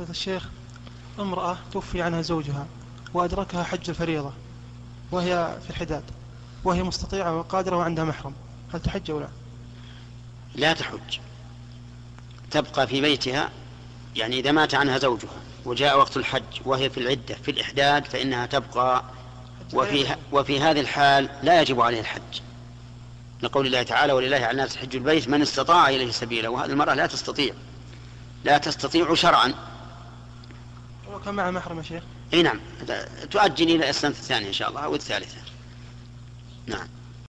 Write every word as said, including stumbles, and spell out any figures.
فضيلة الشيخ، امرأة توفي عنها زوجها وأدركها حج الفريضة وهي في الحداد، وهي مستطيعة وقادرة وعندها محرم، هل تحج أو لا؟ لا تحج، تبقى في بيتها. يعني إذا مات عنها زوجها وجاء وقت الحج وهي في العدة في الإحداد فإنها تبقى، وفي, وفي هذه الحال لا يجب عليها الحج، لقول الله تعالى: ولله على الناس حج البيت من استطاع إليه سبيلا. وهذه المرأة لا تستطيع، لا تستطيع شرعا. وكم معها محرم يا شيخ؟ اي نعم، تؤجل إلى السنة الثانية إن شاء الله أو الثالثة. نعم.